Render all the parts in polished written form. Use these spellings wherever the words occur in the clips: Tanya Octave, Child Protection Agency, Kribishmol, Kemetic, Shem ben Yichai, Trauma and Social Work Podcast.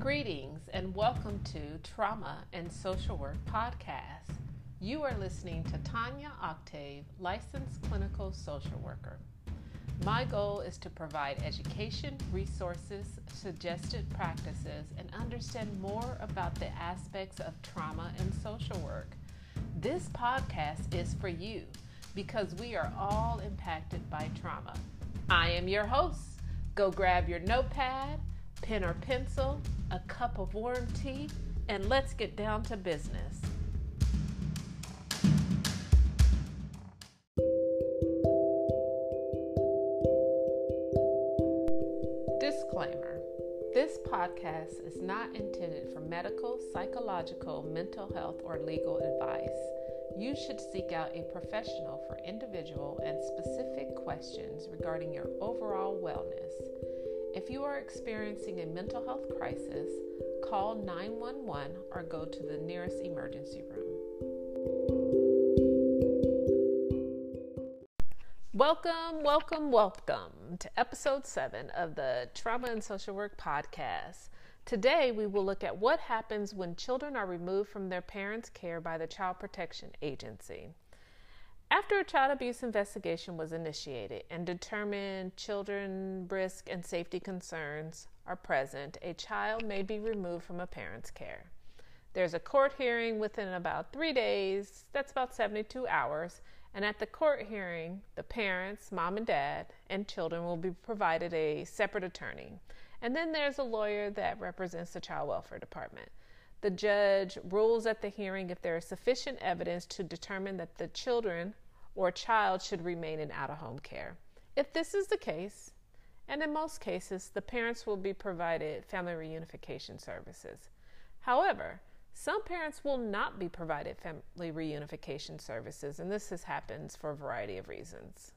Greetings and welcome to Trauma and Social Work Podcast. You are listening to Tanya Octave, licensed clinical social worker. My goal is to provide education, resources, suggested practices, and understand more about the aspects of trauma and social work. This podcast is for you because we are all impacted by trauma. I am your host. Go grab your notepad, pen or pencil, a cup of warm tea, and let's get down to business. Disclaimer: this podcast is not intended for medical, psychological, mental health, or legal advice. You should seek out a professional for individual and specific questions regarding your overall wellness. If you are experiencing a mental health crisis, call 911 or go to the nearest emergency room. Welcome to episode 7 of the Trauma and Social Work Podcast. Today, we will look at what happens when children are removed from their parents' care by the Child Protection Agency. After a child abuse investigation was initiated and determined children risk and safety concerns are present, a child may be removed from a parent's care. There's a court hearing within about 3 days, that's about 72 hours, and at the court hearing, the parents, mom and dad, and children will be provided a separate attorney. And then there's a lawyer that represents the Child Welfare Department. The judge rules at the hearing if there is sufficient evidence to determine that the children or child should remain in out-of-home care. If this is the case, and in most cases, the parents will be provided family reunification services. However, some parents will not be provided family reunification services, and this happens for a variety of reasons.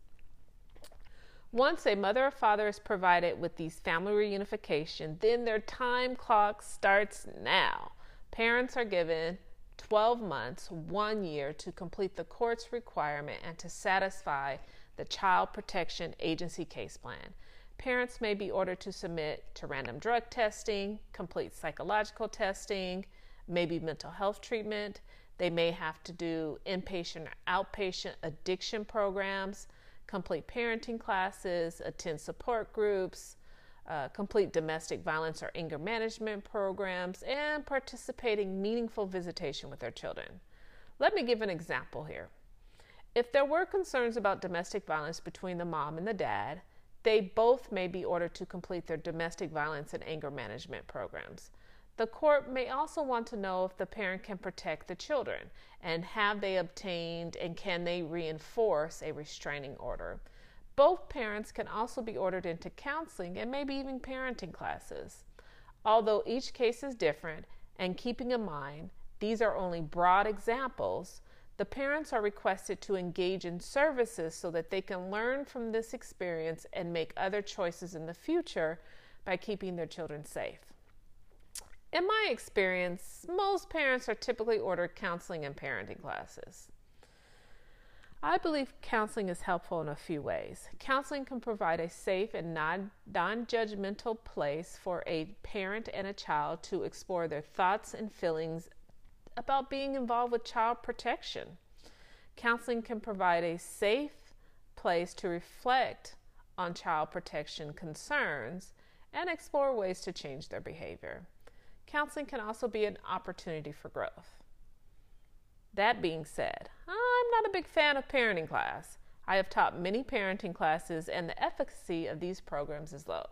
Once a mother or father is provided with these family reunification, then their time clock starts now. Parents are given 12 months, 1 year to complete the court's requirement and to satisfy the Child Protection Agency case plan. Parents may be ordered to submit to random drug testing, complete psychological testing, maybe mental health treatment. They may have to do inpatient or outpatient addiction programs, complete parenting classes, attend support groups, complete domestic violence or anger management programs, and participate in meaningful visitation with their children. Let me give an example here. If there were concerns about domestic violence between the mom and the dad, they both may be ordered to complete their domestic violence and anger management programs. The court may also want to know if the parent can protect the children, and have they obtained and can they reinforce a restraining order. Both parents can also be ordered into counseling and maybe even parenting classes. Although each case is different, and keeping in mind, these are only broad examples, the parents are requested to engage in services so that they can learn from this experience and make other choices in the future by keeping their children safe. In my experience, most parents are typically ordered counseling and parenting classes. I believe counseling is helpful in a few ways. Counseling can provide a safe and non-judgmental place for a parent and a child to explore their thoughts and feelings about being involved with child protection. Counseling can provide a safe place to reflect on child protection concerns and explore ways to change their behavior. Counseling can also be an opportunity for growth. That being said, I'm not a big fan of parenting class. I have taught many parenting classes and the efficacy of these programs is low.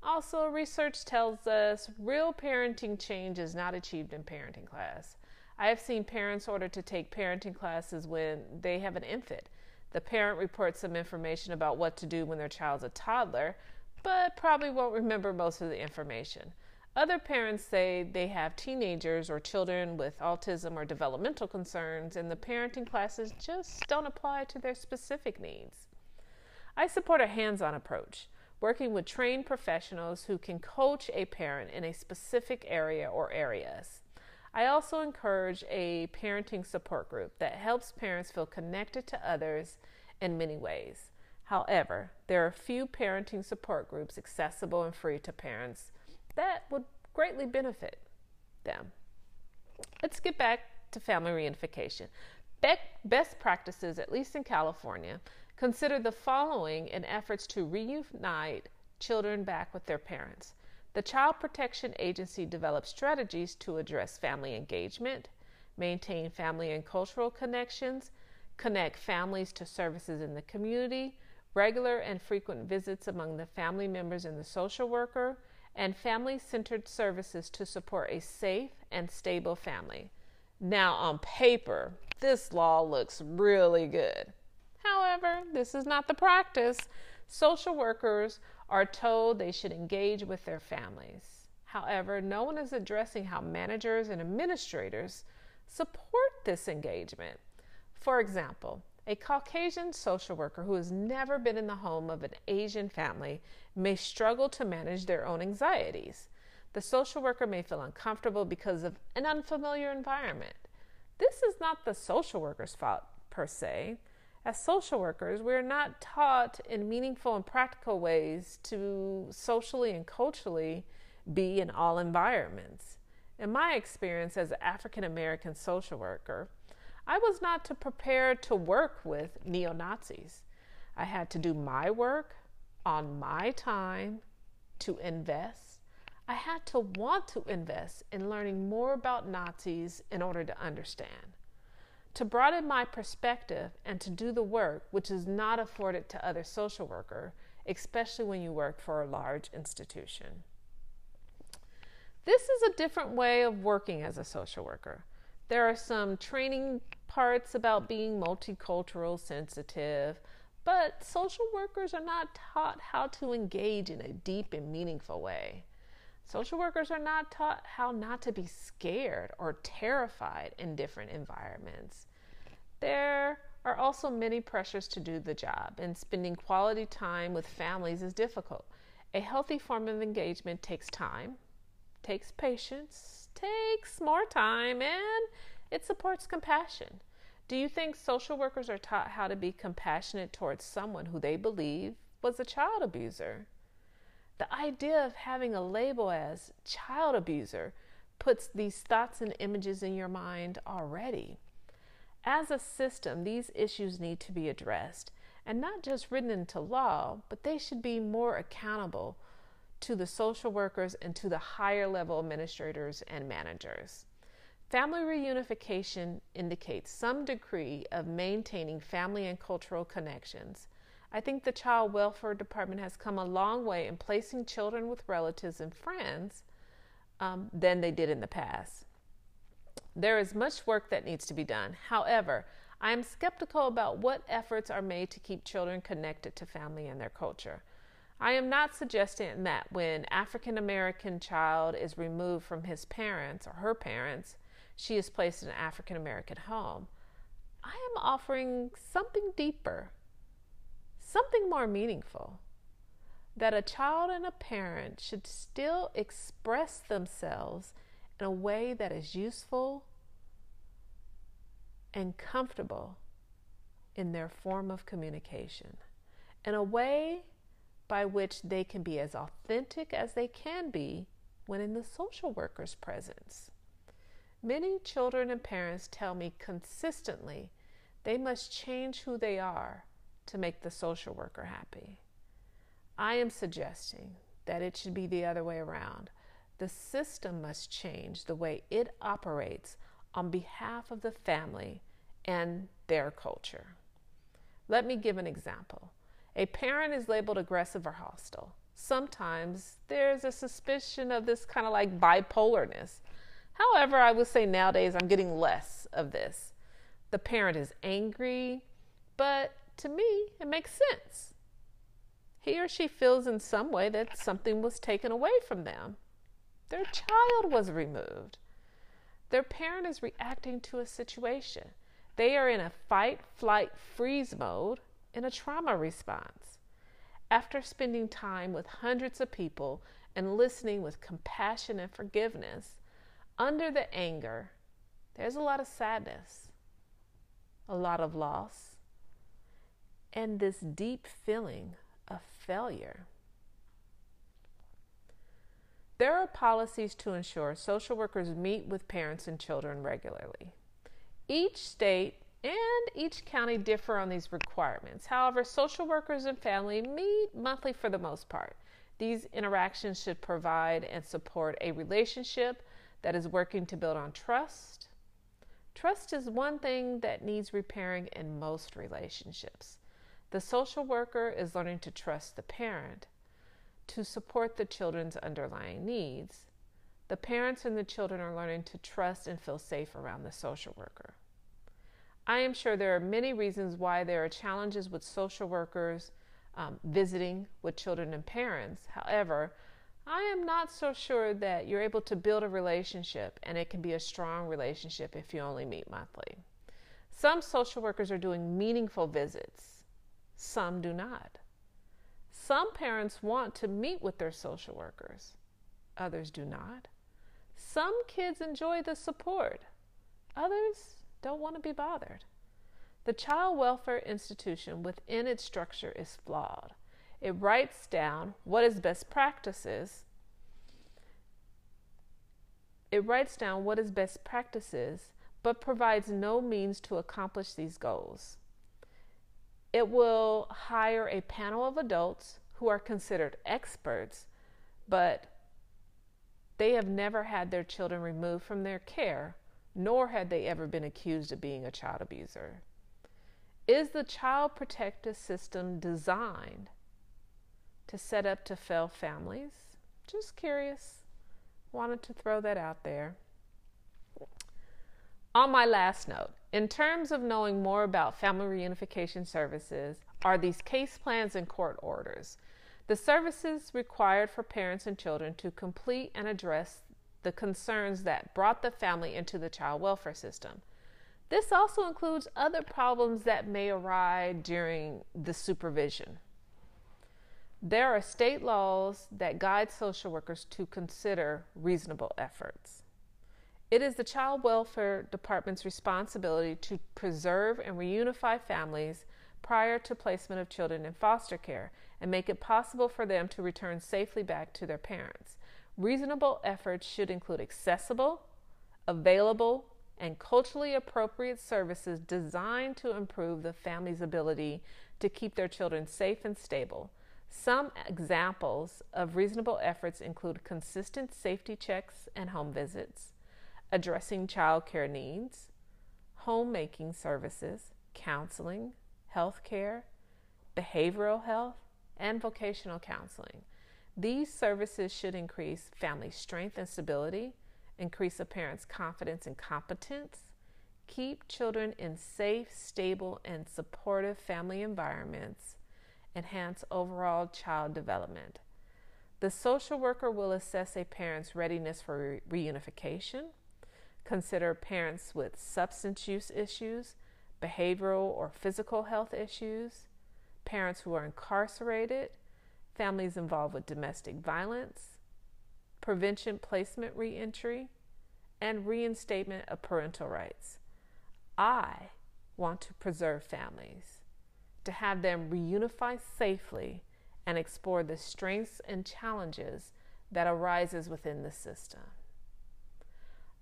Also, research tells us real parenting change is not achieved in parenting class. I have seen parents ordered to take parenting classes when they have an infant. The parent reports some information about what to do when their child's a toddler, but probably won't remember most of the information. Other parents say they have teenagers or children with autism or developmental concerns, and the parenting classes just don't apply to their specific needs. I support a hands-on approach, working with trained professionals who can coach a parent in a specific area or areas. I also encourage a parenting support group that helps parents feel connected to others in many ways. However, there are few parenting support groups accessible and free to parents that would greatly benefit them. Let's get back to family reunification. Best practices, at least in California, consider the following in efforts to reunite children back with their parents. The Child Protection Agency develops strategies to address family engagement, maintain family and cultural connections, connect families to services in the community, regular and frequent visits among the family members and the social worker, and family-centered services to support a safe and stable family. Now, on paper, this law looks really good. However, this is not the practice. Social workers are told they should engage with their families. However, no one is addressing how managers and administrators support this engagement. For example, a Caucasian social worker who has never been in the home of an Asian family may struggle to manage their own anxieties. The social worker may feel uncomfortable because of an unfamiliar environment. This is not the social worker's fault per se. As social workers, we're not taught in meaningful and practical ways to socially and culturally be in all environments. In my experience as an African American social worker, I was not prepared to work with neo-Nazis. I had to do my work on my time to invest. I had to want to invest in learning more about Nazis in order to understand, to broaden my perspective and to do the work which is not afforded to other social worker, especially when you work for a large institution. This is a different way of working as a social worker. There are some training parts about being multicultural sensitive, but social workers are not taught how to engage in a deep and meaningful way. Social workers are not taught how not to be scared or terrified in different environments. There are also many pressures to do the job, and spending quality time with families is difficult. A healthy form of engagement takes time, takes patience, takes more time, and it supports compassion. Do you think social workers are taught how to be compassionate towards someone who they believe was a child abuser? The idea of having a label as child abuser puts these thoughts and images in your mind already. As a system, these issues need to be addressed, and not just written into law, but they should be more accountable to the social workers and to the higher level administrators and managers. Family reunification indicates some degree of maintaining family and cultural connections. I think the Child Welfare Department has come a long way in placing children with relatives and friends than they did in the past. There is much work that needs to be done. However, I am skeptical about what efforts are made to keep children connected to family and their culture. I am not suggesting that when African American child is removed from his parents or her parents, she is placed in an African American home. I am offering something deeper, something more meaningful, that a child and a parent should still express themselves in a way that is useful and comfortable in their form of communication, in a way by which they can be as authentic as they can be when in the social worker's presence. Many children and parents tell me consistently they must change who they are to make the social worker happy. I am suggesting that it should be the other way around. The system must change the way it operates on behalf of the family and their culture. Let me give an example. A parent is labeled aggressive or hostile. Sometimes there's a suspicion of this kind of like bipolarness. However, I would say nowadays I'm getting less of this. The parent is angry, but to me, it makes sense. He or she feels in some way that something was taken away from them. Their child was removed. Their parent is reacting to a situation. They are in a fight, flight, freeze mode in a trauma response. After spending time with hundreds of people and listening with compassion and forgiveness, under the anger, there's a lot of sadness, a lot of loss, and this deep feeling of failure. There are policies to ensure social workers meet with parents and children regularly. Each state and each county differ on these requirements. However, social workers and family meet monthly for the most part. These interactions should provide and support a relationship that is working to build on trust. Trust is one thing that needs repairing in most relationships. The social worker is learning to trust the parent to support the children's underlying needs. The parents and the children are learning to trust and feel safe around the social worker. I am sure there are many reasons why there are challenges with social workers visiting with children and parents. However, I am not so sure that you're able to build a relationship, and it can be a strong relationship, if you only meet monthly. Some social workers are doing meaningful visits. Some do not. Some parents want to meet with their social workers. Others do not. Some kids enjoy the support. Others don't want to be bothered. The child welfare institution within its structure is flawed. It writes down what is best practices. But provides no means to accomplish these goals. It will hire a panel of adults who are considered experts, but they have never had their children removed from their care, nor had they ever been accused of being a child abuser. Is the child protective system designed to set up to fail families? Just curious. Wanted to throw that out there. On my last note, in terms of knowing more about family reunification services, are these case plans and court orders. The services required for parents and children to complete and address the concerns that brought the family into the child welfare system. This also includes other problems that may arise during the supervision. There are state laws that guide social workers to consider reasonable efforts. It is the Child Welfare Department's responsibility to preserve and reunify families prior to placement of children in foster care and make it possible for them to return safely back to their parents. Reasonable efforts should include accessible, available, and culturally appropriate services designed to improve the family's ability to keep their children safe and stable. Some examples of reasonable efforts include consistent safety checks and home visits, addressing child care needs, homemaking services, counseling, health care, behavioral health, and vocational counseling. These services should increase family strength and stability, increase a parent's confidence and competence, keep children in safe, stable, and supportive family environments, enhance overall child development. The social worker will assess a parent's readiness for reunification, consider parents with substance use issues, behavioral or physical health issues, parents who are incarcerated, families involved with domestic violence, prevention, placement, reentry, and reinstatement of parental rights. I want to preserve families, to have them reunify safely and explore the strengths and challenges that arises within the system.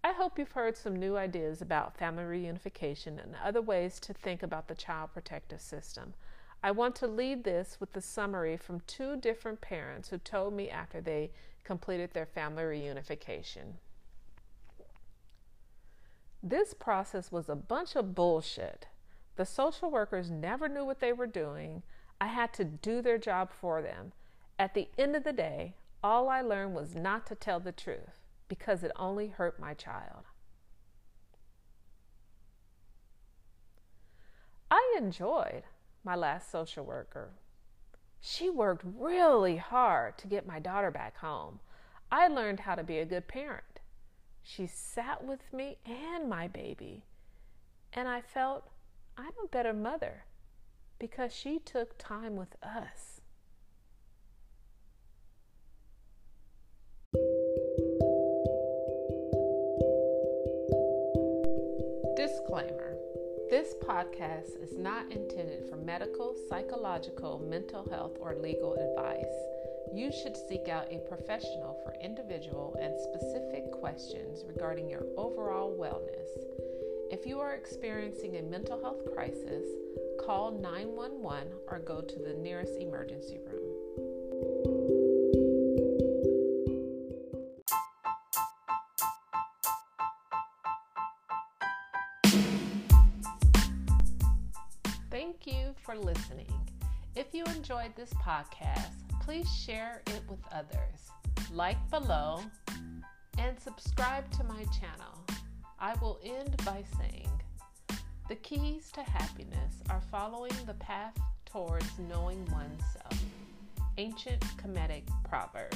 I hope you've heard some new ideas about family reunification and other ways to think about the child protective system. I want to leave this with the summary from two different parents who told me after they completed their family reunification. This process was a bunch of bullshit. The social workers never knew what they were doing. I had to do their job for them. At the end of the day, all I learned was not to tell the truth, because it only hurt my child. I enjoyed my last social worker. She worked really hard to get my daughter back home. I learned how to be a good parent. She sat with me and my baby, and I felt I'm a better mother because she took time with us. Disclaimer: This podcast is not intended for medical, psychological, mental health, or legal advice. you should seek out a professional for individual and specific questions regarding your overall wellness. If you are experiencing a mental health crisis, call 911 or go to the nearest emergency room. Thank you for listening. If you enjoyed this podcast, please share it with others, like below, and subscribe to my channel. I will end by saying, the keys to happiness are following the path towards knowing oneself. Ancient Kemetic proverb.